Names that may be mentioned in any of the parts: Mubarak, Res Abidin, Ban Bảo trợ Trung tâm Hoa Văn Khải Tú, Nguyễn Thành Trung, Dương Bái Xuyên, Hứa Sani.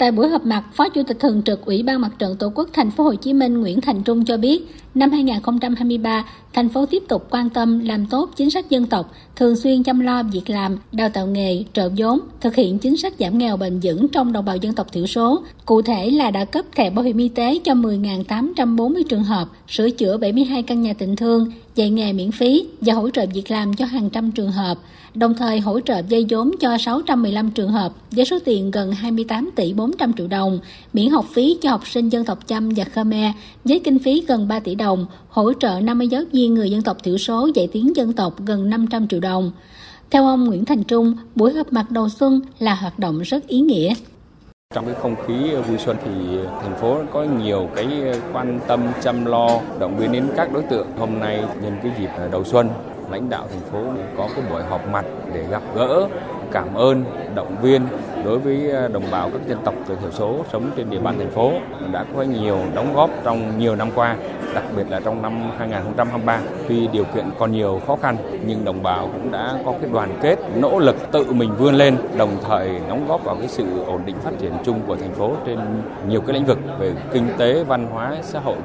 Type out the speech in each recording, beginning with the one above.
Tại buổi họp mặt, Phó Chủ tịch Thường trực Ủy ban Mặt trận Tổ quốc Thành phố Hồ Chí Minh Nguyễn Thành Trung cho biết, năm 2023, thành phố tiếp tục quan tâm làm tốt chính sách dân tộc, thường xuyên chăm lo việc làm, đào tạo nghề, trợ vốn, thực hiện chính sách giảm nghèo bền vững trong đồng bào dân tộc thiểu số. Cụ thể là đã cấp thẻ bảo hiểm y tế cho 10.840 trường hợp, sửa chữa 72 căn nhà tình thương, dạy nghề miễn phí và hỗ trợ việc làm cho hàng trăm trường hợp, đồng thời hỗ trợ vay vốn cho 615 trường hợp với số tiền gần 28 tỷ 400 triệu đồng, miễn học phí cho học sinh dân tộc Chăm và Khmer với kinh phí gần 3 tỷ đồng, hỗ trợ 50 giáo viên người dân tộc thiểu số dạy tiếng dân tộc gần 500 triệu đồng. Theo ông Nguyễn Thành Trung, buổi họp mặt đầu xuân là hoạt động rất ý nghĩa. Trong cái không khí vui xuân thì thành phố có nhiều cái quan tâm chăm lo động viên đến các đối tượng. Hôm nay nhân cái dịp đầu xuân, lãnh đạo thành phố có cái buổi họp mặt để gặp gỡ, cảm ơn, động viên đối với đồng bào các dân tộc thiểu số sống trên địa bàn thành phố đã có nhiều đóng góp trong nhiều năm qua, đặc biệt là trong năm 2023. Tuy điều kiện còn nhiều khó khăn nhưng đồng bào cũng đã có cái đoàn kết, nỗ lực tự mình vươn lên, đồng thời đóng góp vào cái sự ổn định phát triển chung của thành phố trên nhiều cái lĩnh vực về kinh tế, văn hóa, xã hội.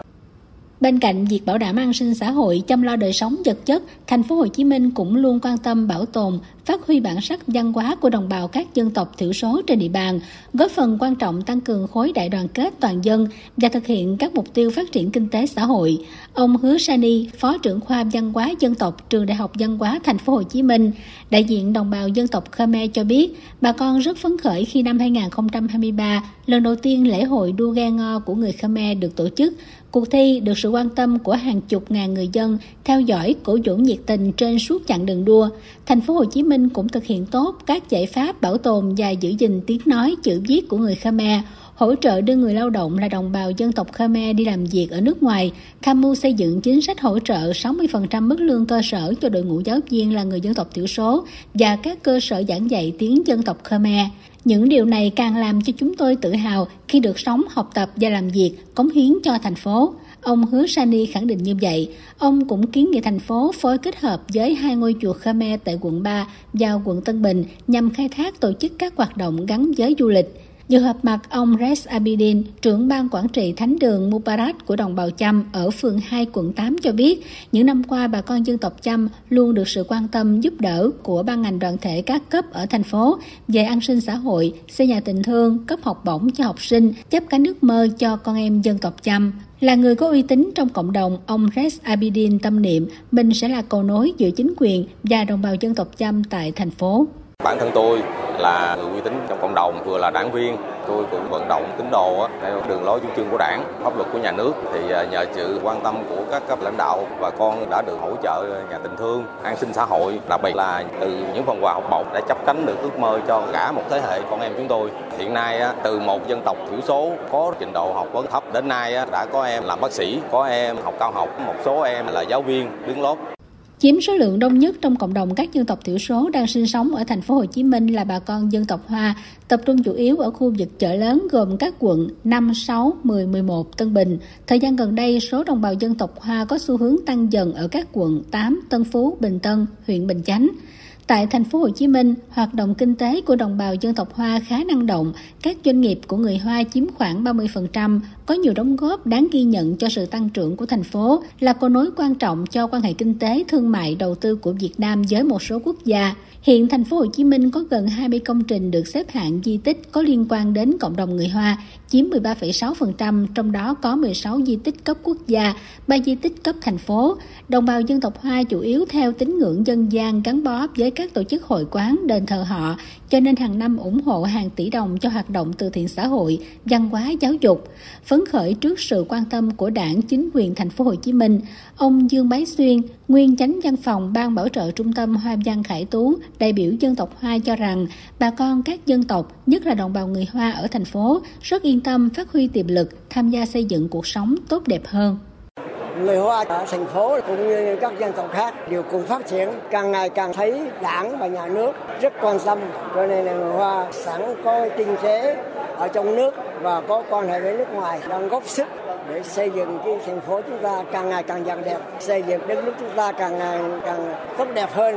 Bên cạnh việc bảo đảm an sinh xã hội, chăm lo đời sống vật chất, thành phố Hồ Chí Minh cũng luôn quan tâm bảo tồn, phát huy bản sắc văn hóa của đồng bào các dân tộc thiểu số trên địa bàn, góp phần quan trọng tăng cường khối đại đoàn kết toàn dân và thực hiện các mục tiêu phát triển kinh tế xã hội. Ông Hứa Sani, Phó trưởng khoa Văn hóa dân tộc Trường Đại học Văn hóa Thành phố Hồ Chí Minh, đại diện đồng bào dân tộc Khmer cho biết, bà con rất phấn khởi khi năm 2023, lần đầu tiên lễ hội đua ghe ngò của người Khmer được tổ chức. Cuộc thi được sự quan tâm của hàng chục ngàn người dân theo dõi, cổ vũ nhiệt tình trên suốt chặng đường đua. Thành phố Hồ Chí Minh cũng thực hiện tốt các giải pháp bảo tồn và giữ gìn tiếng nói, chữ viết của người Khmer, hỗ trợ đưa người lao động là đồng bào dân tộc Khmer đi làm việc ở nước ngoài, tham mưu xây dựng chính sách hỗ trợ 60% mức lương cơ sở cho đội ngũ giáo viên là người dân tộc thiểu số và các cơ sở giảng dạy tiếng dân tộc Khmer. Những điều này càng làm cho chúng tôi tự hào khi được sống, học tập và làm việc, cống hiến cho thành phố. Ông Hứa Sani khẳng định như vậy. Ông cũng kiến nghị thành phố phối kết hợp với 2 ngôi chùa Khmer tại quận 3 và quận Tân Bình nhằm khai thác tổ chức các hoạt động gắn với du lịch. Dự họp mặt, ông Res Abidin, trưởng ban quản trị thánh đường Mubarak của đồng bào Chăm ở phường 2 quận 8 cho biết, những năm qua bà con dân tộc Chăm luôn được sự quan tâm giúp đỡ của ban ngành đoàn thể các cấp ở thành phố về an sinh xã hội, xây nhà tình thương, cấp học bổng cho học sinh, chấp cánh ước mơ cho con em dân tộc Chăm. Là người có uy tín trong cộng đồng, ông Res Abidin tâm niệm mình sẽ là cầu nối giữa chính quyền và đồng bào dân tộc Chăm tại thành phố. Bản thân tôi là người uy tín trong cộng đồng, vừa là đảng viên, tôi cũng vận động tín đồ theo đường lối chủ trương của Đảng, pháp luật của nhà nước. Thì nhờ sự quan tâm của các cấp lãnh đạo, bà con đã được hỗ trợ nhà tình thương, an sinh xã hội, đặc biệt là từ những phần quà học bổng đã chấp cánh được ước mơ cho cả một thế hệ con em chúng tôi. Hiện nay từ một dân tộc thiểu số có trình độ học vấn thấp đến nay đã có em làm bác sĩ, có em học cao học, một số em là giáo viên đứng lớp. Chiếm số lượng đông nhất trong cộng đồng các dân tộc thiểu số đang sinh sống ở thành phố Hồ Chí Minh là bà con dân tộc Hoa, tập trung chủ yếu ở khu vực chợ lớn gồm các quận 5, 6, 10, 11, Tân Bình. Thời gian gần đây, số đồng bào dân tộc Hoa có xu hướng tăng dần ở các quận 8, Tân Phú, Bình Tân, huyện Bình Chánh. Tại thành phố Hồ Chí Minh, hoạt động kinh tế của đồng bào dân tộc Hoa khá năng động, các doanh nghiệp của người Hoa chiếm khoảng 30%, có nhiều đóng góp đáng ghi nhận cho sự tăng trưởng của thành phố, là cầu nối quan trọng cho quan hệ kinh tế, thương mại, đầu tư của Việt Nam với một số quốc gia. Hiện thành phố Hồ Chí Minh có gần 20 công trình được xếp hạng di tích có liên quan đến cộng đồng người Hoa, chiếm 13,6%, trong đó có 16 di tích cấp quốc gia, 3 di tích cấp thành phố. Đồng bào dân tộc Hoa chủ yếu theo tín ngưỡng dân gian gắn bó với các tổ chức hội quán, đền thờ họ, cho nên hàng năm ủng hộ hàng tỷ đồng cho hoạt động từ thiện xã hội, văn hóa, giáo dục. Phấn khởi trước sự quan tâm của Đảng, chính quyền thành phố Hồ Chí Minh, ông Dương Bái Xuyên, nguyên chánh văn phòng Ban Bảo trợ Trung tâm Hoa Văn Khải Tú, đại biểu dân tộc Hoa cho rằng, bà con các dân tộc, nhất là đồng bào người Hoa ở thành phố, rất yên tâm phát huy tiềm lực, tham gia xây dựng cuộc sống tốt đẹp hơn. Người Hoa ở thành phố cũng như các dân tộc khác đều cùng phát triển, càng ngày càng thấy Đảng và nhà nước rất quan tâm, cho nên là người Hoa sẵn có kinh tế ở trong nước và có quan hệ với nước ngoài, đang góp sức để xây dựng cái thành phố chúng ta càng ngày càng giàu đẹp, xây dựng đất nước chúng ta càng ngày càng tốt đẹp hơn.